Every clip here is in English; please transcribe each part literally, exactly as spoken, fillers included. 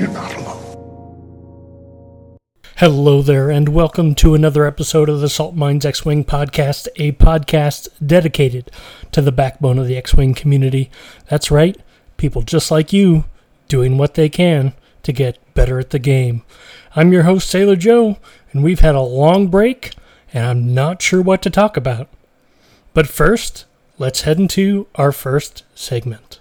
You're not alone. Hello there, and welcome to another episode of the Salt Mines X-Wing Podcast, a podcast dedicated to the backbone of the X-Wing community. That's right, people just like you, doing what they can to get better at the game. I'm your host, Sailor Joe, and we've had a long break, and I'm not sure what to talk about. But first, let's head into our first segment.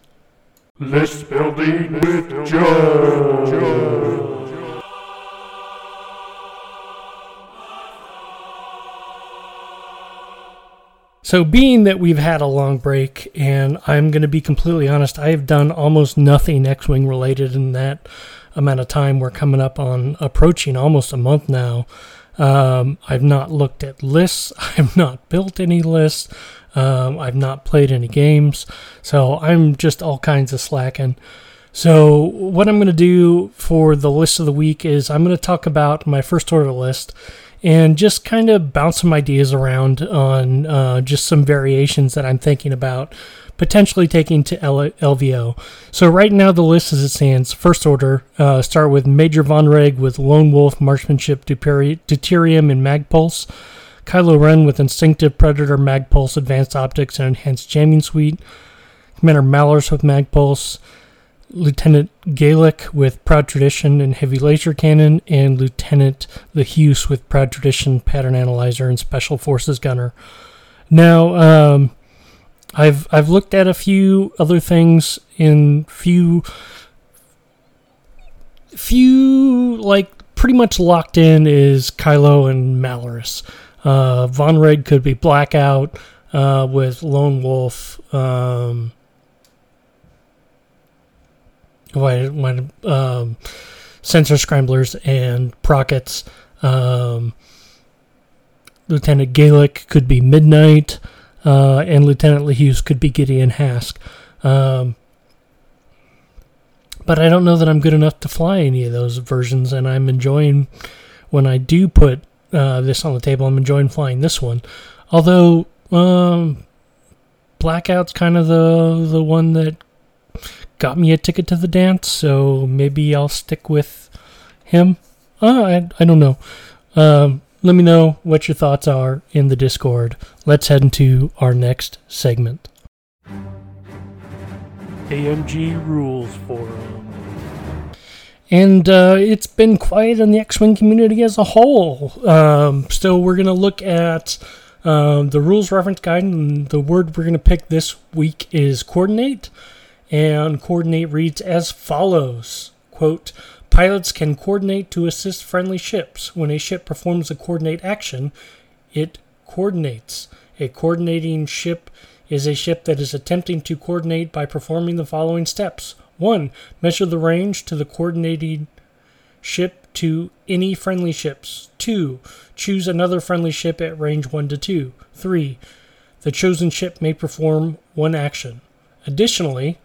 List building with Joe. So being that we've had a long break, and I'm going to be completely honest, I have done almost nothing X-Wing related in that amount of time. We're coming up on approaching almost a month now. Um, I've not looked at lists. I've not built any lists. Um, I've not played any games. So I'm just all kinds of slacking. So what I'm going to do for the list of the week is I'm going to talk about my first order list and just kind of bounce some ideas around on uh, just some variations that I'm thinking about potentially taking to L V O. So right now the list as it stands, first order, uh, start with Major Vonreg with Lone Wolf, Marksmanship, Deuterium, and Magpulse. Kylo Ren with Instinctive, Predator, Magpulse, Advanced Optics, and Enhanced Jamming Suite. Commander Mallers with Magpulse. Lieutenant Galek with Proud Tradition and Heavy Laser Cannon, and Lieutenant LeHuse with Proud Tradition, Pattern Analyzer, and Special Forces Gunner. Now, um, I've I've looked at a few other things in few, few like pretty much locked in is Kylo and Mallers. Uh, Vonreg could be Blackout uh, with Lone Wolf. Um, When, um, sensor scramblers and Prockets. Um, Lieutenant Galek could be Midnight, uh, and Lieutenant LeHuse could be Gideon Hask. Um, but I don't know that I'm good enough to fly any of those versions, and I'm enjoying, when I do put uh, this on the table, I'm enjoying flying this one. Although, um, Blackout's kind of the the one that got me a ticket to the dance, so maybe I'll stick with him. Uh, I, I don't know. Um, let me know what your thoughts are in the Discord. Let's head into our next segment. A M G Rules Forum. And uh, it's been quiet in the X-Wing community as a whole. Um, so we're going to look at um, the rules reference guide, and the word we're going to pick this week is coordinate. And coordinate reads as follows, quote, pilots can coordinate to assist friendly ships. When a ship performs a coordinate action, it coordinates. A coordinating ship is a ship that is attempting to coordinate by performing the following steps. One, measure the range to the coordinating ship to any friendly ships. Two, choose another friendly ship at range one to two. Three, the chosen ship may perform one action. Additionally,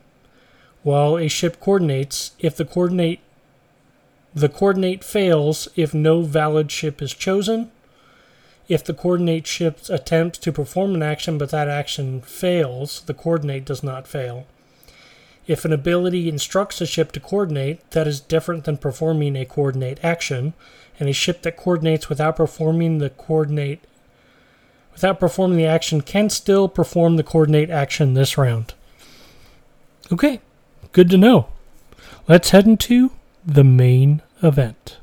while a ship coordinates, if the coordinate the coordinate fails if no valid ship is chosen, if the coordinate ship attempts to perform an action but that action fails, the coordinate does not fail. If an ability instructs a ship to coordinate, that is different than performing a coordinate action, and a ship that coordinates without performing the coordinate without performing the action can still perform the coordinate action this round. Okay. Good to know. Let's head into the main event.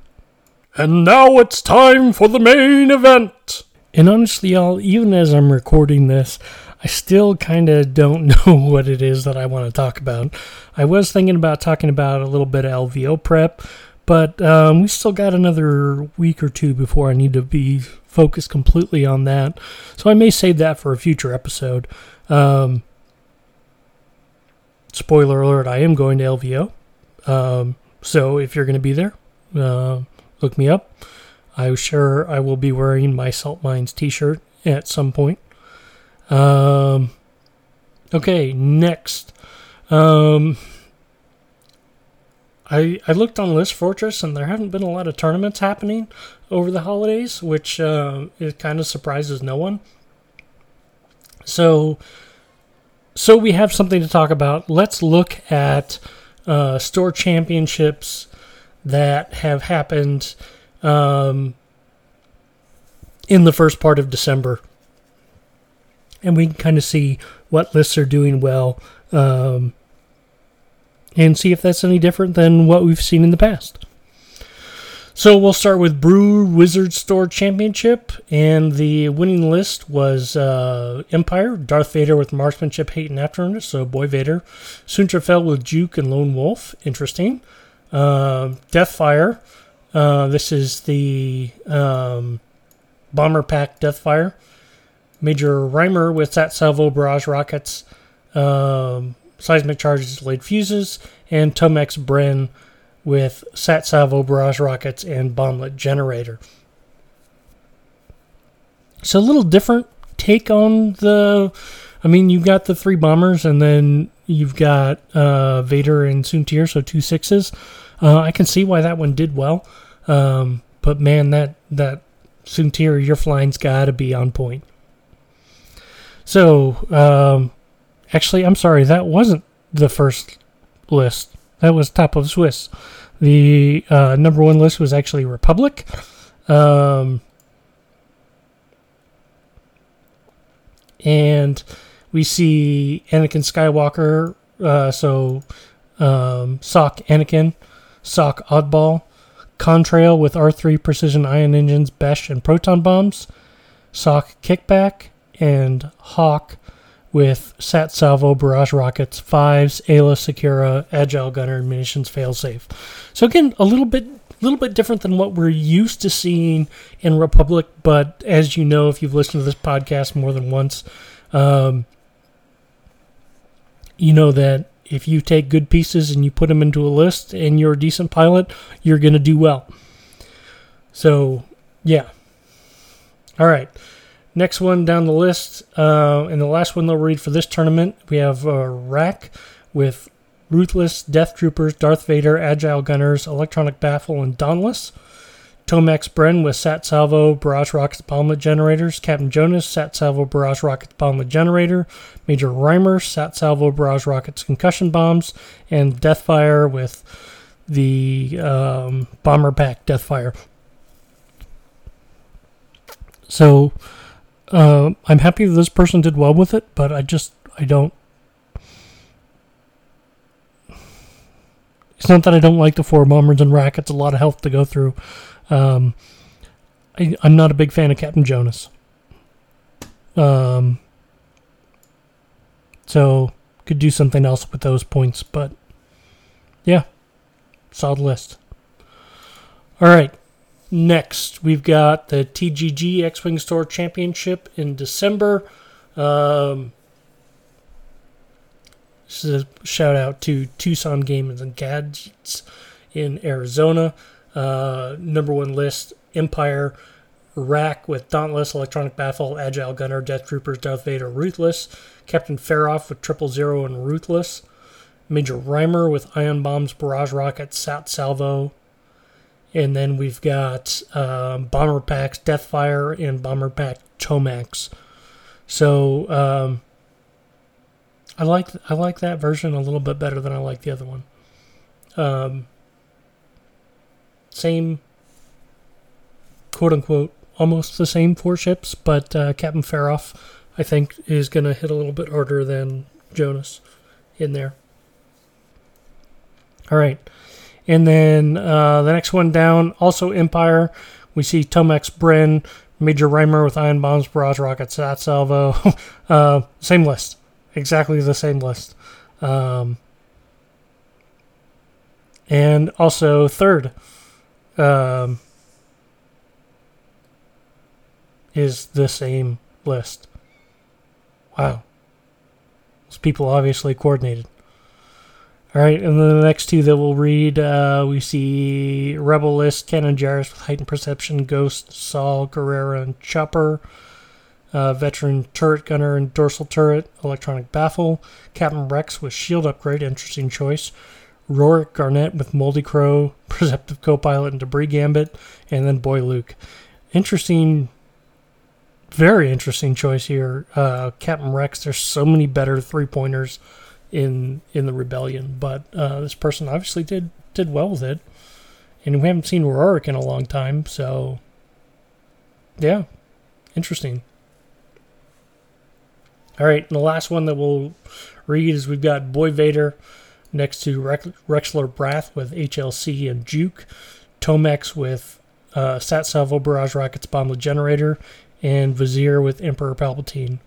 And now it's time for the main event! And honestly, y'all, even as I'm recording this, I still kind of don't know what it is that I want to talk about. I was thinking about talking about a little bit of L V O prep, but um, we still got another week or two before I need to be focused completely on that. So I may save that for a future episode. Um... Spoiler alert, I am going to L V O, um, so if you're going to be there, uh, look me up. I'm sure I will be wearing my Salt Mines t-shirt at some point. Um, okay, next. Um, I I looked on List Fortress, and there haven't been a lot of tournaments happening over the holidays, which uh, it kind of surprises no one. So... So we have something to talk about. Let's look at uh, store championships that have happened um, in the first part of December. And we can kind of see what lists are doing well um, and see if that's any different than what we've seen in the past. So we'll start with Brew Wizard Store Championship, and the winning list was uh, Empire, Darth Vader with Marksmanship, Hate, and Afternoon, so Boy Vader, Suntrafel with Juke and Lone Wolf, interesting. Uh, Deathfire, uh, this is the um, Bomber Pack Deathfire, Major Rhymer with Sat Salvo, Barrage Rockets, um, Seismic Charges, Delayed Fuses, and Tomax Bren with Sat Salvo, Barrage Rockets, and Bomblet Generator. So a little different take on the... I mean, you've got the three bombers, and then you've got uh, Vader and Soontir, so two sixes. Uh, I can see why that one did well. Um, but man, that, that Soontir, your flying's got to be on point. So, um, actually, I'm sorry, that wasn't the first list. That was Top of Swiss. The uh, number one list was actually Republic. Um, and we see Anakin Skywalker, uh, so um, Sock Anakin, Sock Oddball, Contrail with R three Precision Ion Engines, Besh, and Proton Bombs, Sock Kickback, and Hawk with Sat Salvo, Barrage Rockets, Fives, Ayla, Secura, Agile Gunner, and Munitions Failsafe. So again, a little bit little bit different than what we're used to seeing in Republic, but as you know, if you've listened to this podcast more than once, um, you know that if you take good pieces and you put them into a list and you're a decent pilot, you're going to do well. So, yeah. All right. Next one down the list, uh, and the last one they'll read for this tournament, we have uh, Rack with Ruthless, Death Troopers, Darth Vader, Agile Gunners, Electronic Baffle, and Dauntless. Tomax Bren with Sat Salvo, Barrage Rockets, Bomblet Generators. Captain Jonas, Sat Salvo, Barrage Rockets, Bomblet Generator. Major Rhymer, Sat Salvo, Barrage Rockets, Concussion Bombs. And Deathfire with the um, Bomber Pack Deathfire. So... Uh, I'm happy that this person did well with it, but I just, I don't, it's not that I don't like the four bombers and rackets, a lot of health to go through. Um, I, I'm not a big fan of Captain Jonas. Um, so, could do something else with those points, but yeah, solid list. All right. Next, we've got the T G G X-Wing Store Championship in December. Um, this is a shout-out to Tucson Games and Gadgets in Arizona. Uh, number one list, Empire, Rack with Dauntless, Electronic Baffle, Agile Gunner, Death Troopers, Darth Vader, Ruthless, Captain Faroff with Triple Zero and Ruthless, Major Rhymer with Ion Bombs, Barrage Rockets, Sat Salvo. And then we've got uh, Bomber Packs, Deathfire, and Bomber Pack Tomax. So um, I like I like that version a little bit better than I like the other one. Um, same, quote-unquote, almost the same four ships, but uh, Captain Faroff, I think, is going to hit a little bit harder than Jonas in there. All right. And then uh, the next one down, also Empire, we see Tomax Bren, Major Rhymer with Ion Bombs, Barrage Rockets, Sat Salvo. uh, same list. Exactly the same list. Um, and also third um, is the same list. Wow. Those people obviously coordinated. All right, and then the next two that we'll read, uh, we see Rebel List, Canon Jarrus with Heightened Perception, Ghost, Saul, Guerrera, and Chopper, uh, Veteran Turret Gunner and Dorsal Turret, Electronic Baffle, Captain Rex with Shield Upgrade, interesting choice, Rorik Garnett with Moldy Crow, Perceptive Copilot, and Debris Gambit, and then Boy Luke. Interesting, very interesting choice here. Uh, Captain Rex, there's so many better three-pointers in in the Rebellion, but uh, this person obviously did did well with it, And we haven't seen Rorik in a long time, so... yeah. Interesting. Alright, and the last one that we'll read is we've got Boy Vader next to Rex- Rexler Brath with H L C and Juke. Tomax with uh, Sat Salvo Barrage Rockets Bomblet Generator. And Vizier with Emperor Palpatine.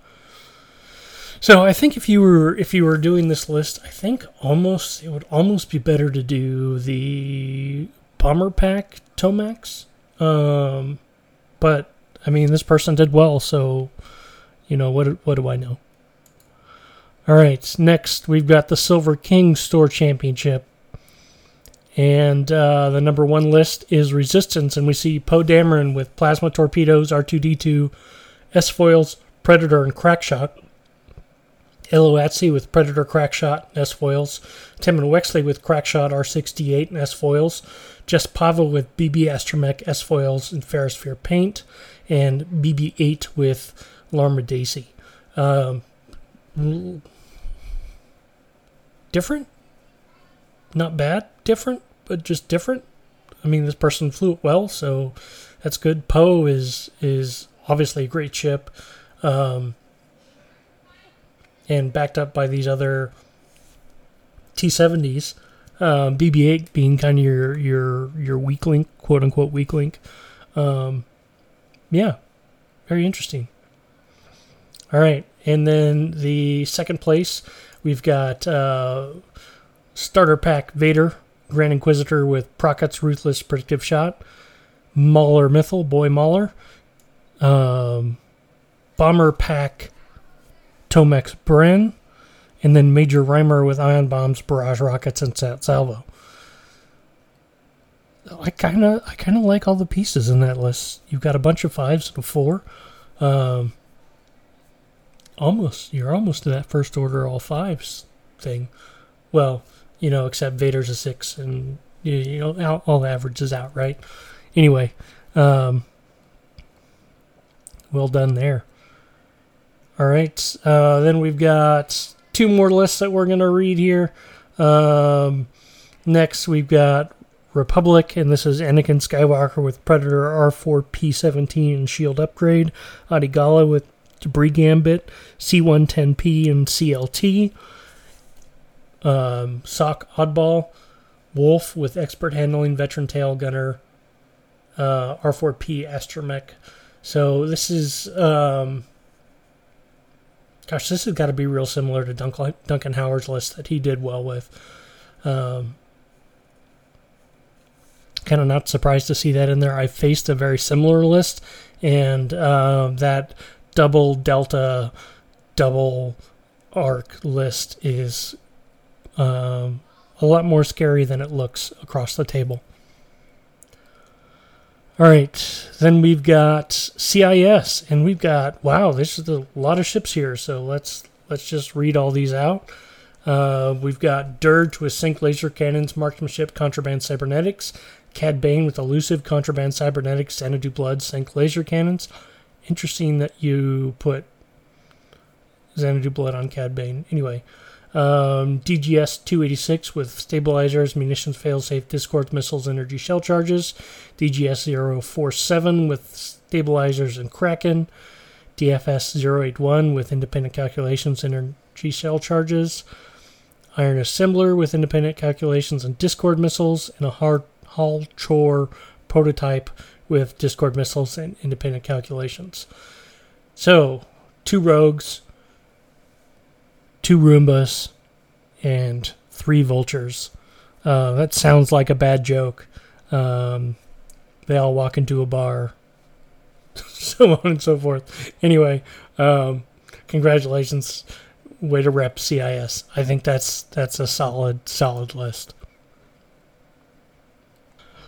So I think if you were if you were doing this list, I think almost it would almost be better to do the Bomber Pack Tomax. Um, but I mean, this person did well, so you know what? What do I know? All right, next we've got the Silver King Store Championship, and uh, the number one list is Resistance, and we see Poe Dameron with Plasma Torpedoes, R two D two, S Foils, Predator, and Crackshot. Eloatsi with Predator, Crackshot, and S-Foils. Temmin Wexley with Crackshot, R sixty-eight, and S-Foils. Jess Pava with B B Astromech, S-Foils, and Ferrosphere Paint. And B B eight with Larma Daisy. Um, different? Not bad. Different, but just different. I mean, this person flew it well, so that's good. Poe is, is obviously a great ship. Um... And backed up by these other T seventies, um, B B eight being kind of your your your weak link, quote unquote weak link. Um, yeah, very interesting. All right, and then the second place we've got uh, Starter Pack Vader, Grand Inquisitor with Procket's Ruthless Predictive Shot, Mauler Mythal, Boy Mauler, um, Bomber Pack Tomax Bren, and then Major Rhymer with Ion Bombs, Barrage Rockets, and Sat Salvo. I kind of I kind of like all the pieces in that list. You've got a bunch of fives and a four. Um, almost. You're almost to that first order all fives thing. Well, you know, except Vader's a six, and, you know, all average is out, right? Anyway, um, well done there. All right, uh, then we've got two more lists that we're going to read here. Um, next, we've got Republic, and this is Anakin Skywalker with Predator R four P seventeen and Shield Upgrade, Adigala with Debris Gambit, C one ten P and C L T, um, Sock Oddball, Wolf with Expert Handling, Veteran Tail Gunner, uh, R four P Astromech. So this is... Um, Gosh, this has got to be real similar to Duncan, Duncan Howard's list that he did well with. Um, kind of not surprised to see that in there. I faced a very similar list, and uh, that double delta, double arc list is um, a lot more scary than it looks across the table. All right, then we've got C I S, and we've got, wow, there's a lot of ships here, so let's let's just read all these out. Uh, we've got Dirge with Sync Laser Cannons, Marksmanship, Contraband Cybernetics, Cad Bane with Elusive, Contraband Cybernetics, Xanadu Blood, Sync Laser Cannons. Interesting that you put Xanadu Blood on Cad Bane. Anyway, um, D G S two eighty-six with stabilizers, munitions, failsafe, discord missiles, energy shell charges, D G S zero forty-seven with stabilizers and Kraken, D F S zero eighty-one with independent calculations, energy shell charges, Iron Assembler with independent calculations and discord missiles, and a hard Hall Chore prototype with discord missiles and independent calculations. So, two rogues, two Roombas, and three Vultures. Uh, that sounds like a bad joke. Um, they all walk into a bar, so on and so forth. Anyway, um, congratulations. Way to rep C I S. I think that's that's a solid, solid list.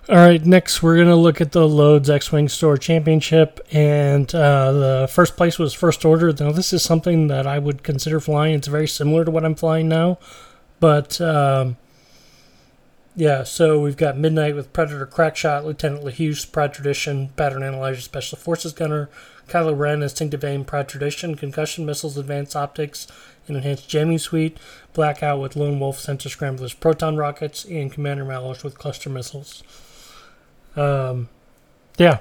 All right, next we're going to look at the Lodes X-Wing Store Championship, and uh, the first place was First Order. Now, this is something that I would consider flying. It's very similar to what I'm flying now, but um, yeah, so we've got Midnight with Predator Crackshot, Lieutenant LeHuse, Pride Tradition, Pattern Analyzer, Special Forces Gunner, Kylo Ren, Instinctive Aim, Pride Tradition, Concussion Missiles, Advanced Optics, and Enhanced Jamming Suite, Blackout with Lone Wolf, Sensor Scramblers, Proton Rockets, and Commander Mallers with Cluster Missiles. Um, yeah,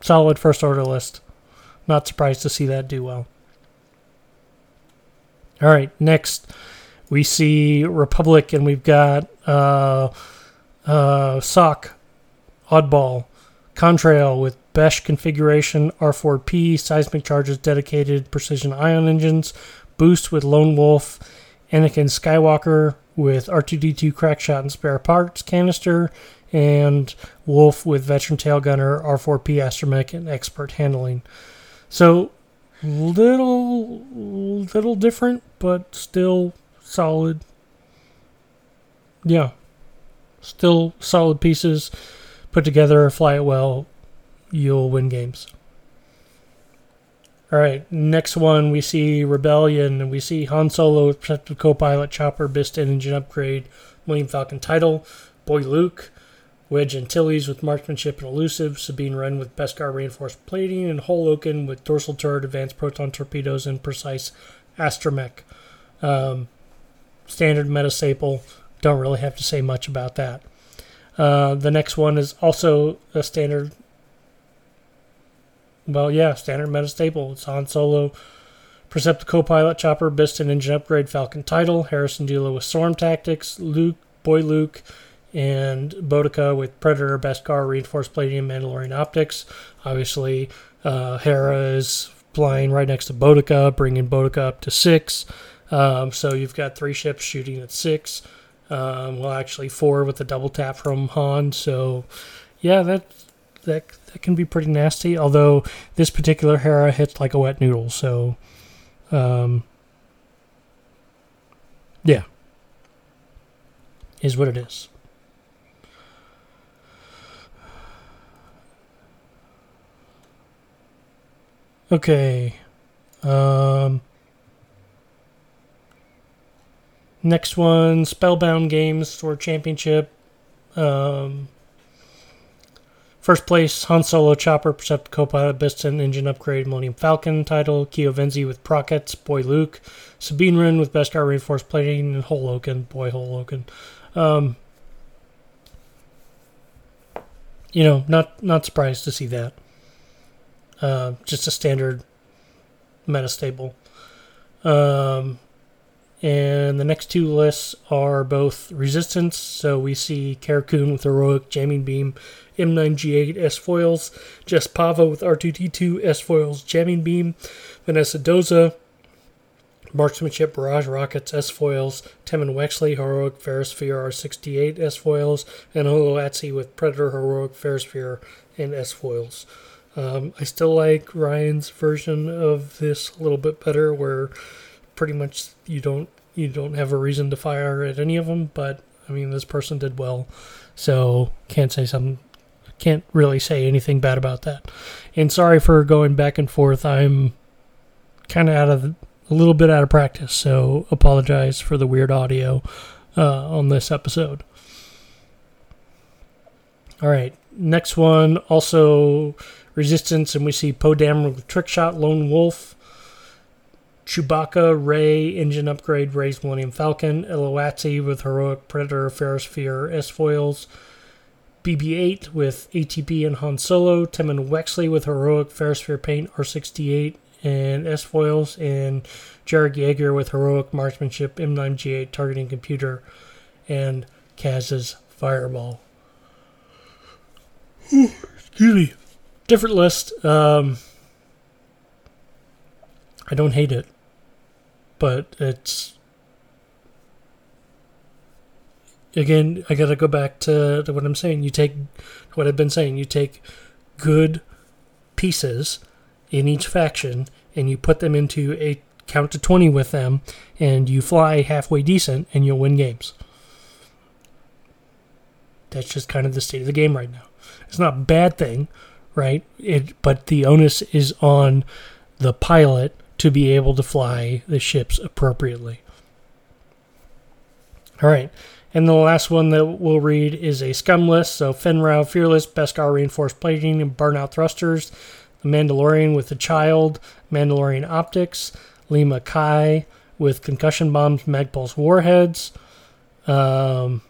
solid First Order list. Not surprised to see that do well. All right, next we see Republic, and we've got uh, uh, Sock, Oddball, Contrail with Besh configuration, R four P, seismic charges, dedicated precision ion engines, boost with Lone Wolf, Anakin Skywalker with R two D two crack shot and spare parts canister, and Wolf with veteran tail gunner, R four P astromech, and expert handling. So little little different, but still solid. Yeah, still solid pieces. Put together, fly it well, you'll win games. All right, next one, we see Rebellion, and we see Han Solo with Perceptive Co-Pilot, Chopper, Biston, Engine Upgrade, Millennium Falcon Title, Boy Luke, Wedge Antilles with Marksmanship and Elusive, Sabine Wren with Beskar Reinforced Plating, and Holoken with Dorsal Turret, Advanced Proton Torpedoes, and Precise Astromech. Um, standard meta staple, don't really have to say much about that. Uh, the next one is also a standard... Well, yeah, standard meta staple. It's Han Solo, Perceptive Co-Pilot, Chopper, Biston, Engine Upgrade, Falcon Title, Harrison Dula with Storm Tactics, Luke, Boy Luke, and Boudica with Predator, Beskar, Reinforced Palladium, Mandalorian Optics. Obviously, uh, Hera is flying right next to Boudica, bringing Boudica up to six. Um, so you've got three ships shooting at six. Um, well, actually four with a double tap from Han. So, yeah, that's... That, that can be pretty nasty, although this particular Hera hits like a wet noodle, so um, yeah, is what it is. Okay, um, next one, Spellbound Games for Championship. um, First place, Han Solo, Chopper, Perceptive Co-Pilot, Biston, Engine Upgrade, Millennium Falcon Title, Keo Venzi with Prockets, Boy Luke, Sabine Wren with Beskar Reinforced Plating, and Holoken, Boy Holoken. Um, you know, not not surprised to see that. Uh, just a standard meta staple. Um, and the next two lists are both Resistance, so we see Cara Kun with Heroic, Jamming Beam, M nine G eight S-Foils, Jess Pava with R two D two S-Foils, Jamming Beam, Vanessa Doza, Marksmanship, Barrage Rockets, S-Foils, Temmin Wexley, Heroic, Ferrosphere, R sixty-eight S-Foils, and Holo Atsi with Predator, Heroic, Ferrosphere, and S-Foils. Um, I still like Ryan's version of this a little bit better, where pretty much you don't you don't have a reason to fire at any of them, but, I mean, this person did well, so can't say something. Can't really say anything bad about that. And sorry for going back and forth. I'm kind of out of the, a little bit out of practice, so apologize for the weird audio uh, on this episode. All right, next one, also Resistance, and we see Poe Dameron with Trick Shot, Lone Wolf, Chewbacca, Rey, Engine Upgrade, Rey's Millennium Falcon, Eloatsi with Heroic, Predator, Ferrosphere, S-Foils, B B eight with A T P and Han Solo, Temmin Wexley with Heroic, Ferrosphere Paint, R sixty-eight and S-Foils, and Jarek Yeager with Heroic, Marksmanship, M nine G eight, Targeting Computer, and Kaz's Fireball. Excuse me. Different list. Um, I don't hate it, but it's... Again, I gotta go back to, to what I'm saying. You take what I've been saying. You take good pieces in each faction, and you put them into a count to twenty with them, and you fly halfway decent, and you'll win games. That's just kind of the state of the game right now. It's not a bad thing, right? It, but the onus is on the pilot to be able to fly the ships appropriately. All right. And the last one that we'll read is a scum list. So Fenn Rau, Fearless, Beskar Reinforced Plating, and Burnout Thrusters. The Mandalorian with the Child, Mandalorian Optics. Lima Kai with Concussion Bombs, Magpulse Warheads. Um,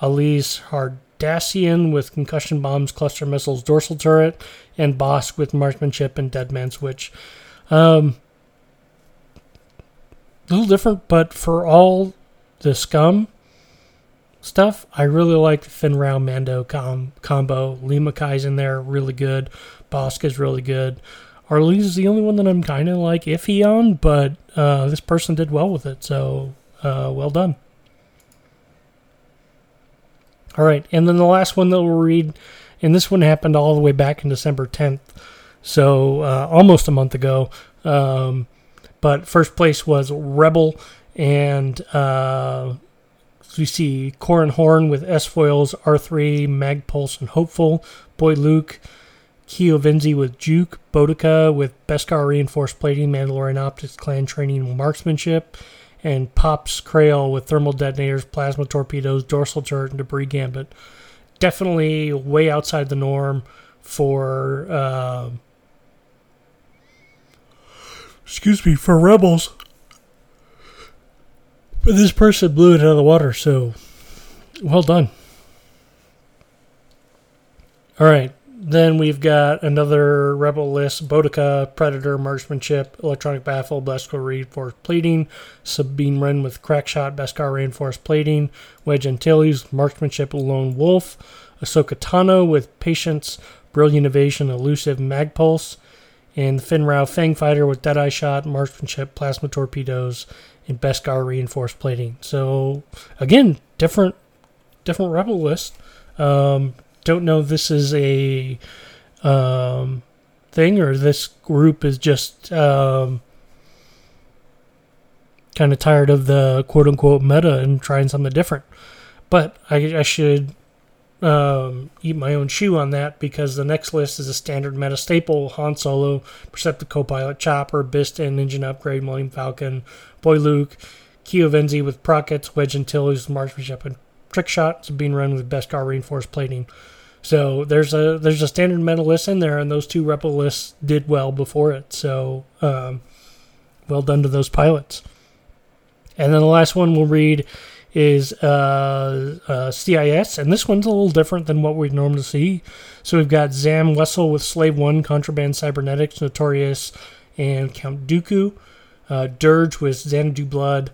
Ali's Hard Dacian with concussion bombs, cluster missiles, dorsal turret, and Bosk with marksmanship and deadman switch. Um, a little different, but for all the scum stuff, I really like the Fenn Rau Mando com- combo. Lima Kai's in there, really good. Bosk is really good. Arlene is the only one that I'm kind of like iffy on, but uh, this person did well with it, so uh, well done. All right, and then the last one that we'll read, and this one happened all the way back in December tenth, so uh, almost a month ago. Um, but first place was Rebel, and uh, we see Corin Horn with S-Foils, R three, Magpulse, and Hopeful, Boy Luke, Kiovinzi with Juke, Boudica with Beskar Reinforced Plating, Mandalorian Optics, Clan Training, and Marksmanship, and Pops Krail with Thermal Detonators, Plasma Torpedoes, Dorsal Turret, and Debris Gambit. Definitely way outside the norm for, uh, excuse me, for Rebels. But this person blew it out of the water, so well done. All right. Then we've got another Rebel list, Boudica, Predator, Marksmanship, Electronic Baffle, Beskar Reinforced Plating, Sabine Wren with Crackshot, Beskar Reinforced Plating, Wedge Antilles, Marksmanship, Lone Wolf, Ahsoka Tano with Patience, Brilliant Evasion, Elusive, Magpulse, and Fenn Rau Fang Fighter with Deadeye Shot, Marksmanship, Plasma Torpedoes, and Beskar Reinforced Plating. So, again, different, different Rebel list. Um... Don't know if this is a um, thing or this group is just um, kind of tired of the quote-unquote meta and trying something different. But I, I should um, eat my own shoe on that, because the next list is a standard meta staple. Han Solo, Perceptive Copilot, Chopper, Bist and Engine Upgrade, Millennium Falcon, Boy Luke, Kiovenzi with Prockets, Wedge Antilles, Marksmanship, and Trick Shot, Sabine Wren with Beskar Reinforced Plating. So there's a there's a standard meta list in there, and those two Rebel lists did well before it. So um, well done to those pilots. And then the last one we'll read is uh, uh, C I S, and this one's a little different than what we normally see. So we've got Zam Wessel with Slave One, Contraband Cybernetics, Notorious, and Count Dooku. Uh, Dirge with Xanadu Blood.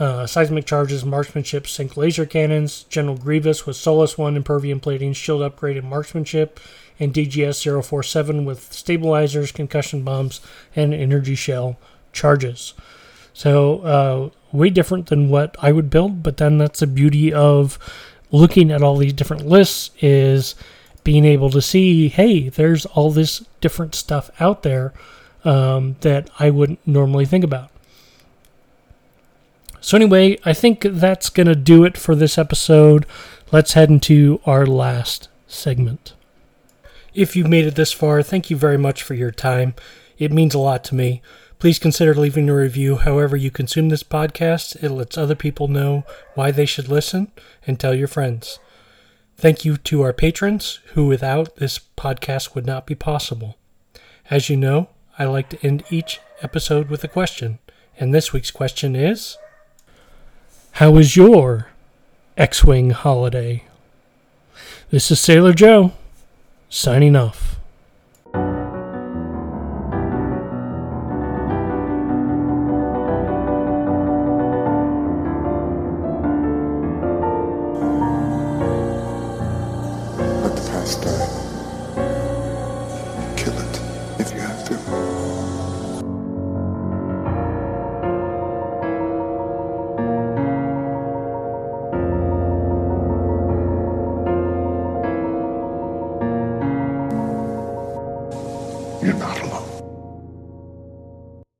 Uh, seismic charges, marksmanship, sync laser cannons, General Grievous with Solus one, Impervium Plating, shield upgrade, and marksmanship, and D G S zero four seven with stabilizers, concussion bombs, and energy shell charges. So, uh, way different than what I would build, but then that's the beauty of looking at all these different lists, is being able to see, hey, there's all this different stuff out there um, that I wouldn't normally think about. So anyway, I think that's going to do it for this episode. Let's head into our last segment. If you've made it this far, thank you very much for your time. It means a lot to me. Please consider leaving a review however you consume this podcast. It lets other people know why they should listen, and tell your friends. Thank you to our patrons, who without this podcast would not be possible. As you know, I like to end each episode with a question. And this week's question is... how was your X-Wing holiday? This is Sailor Joe, signing off.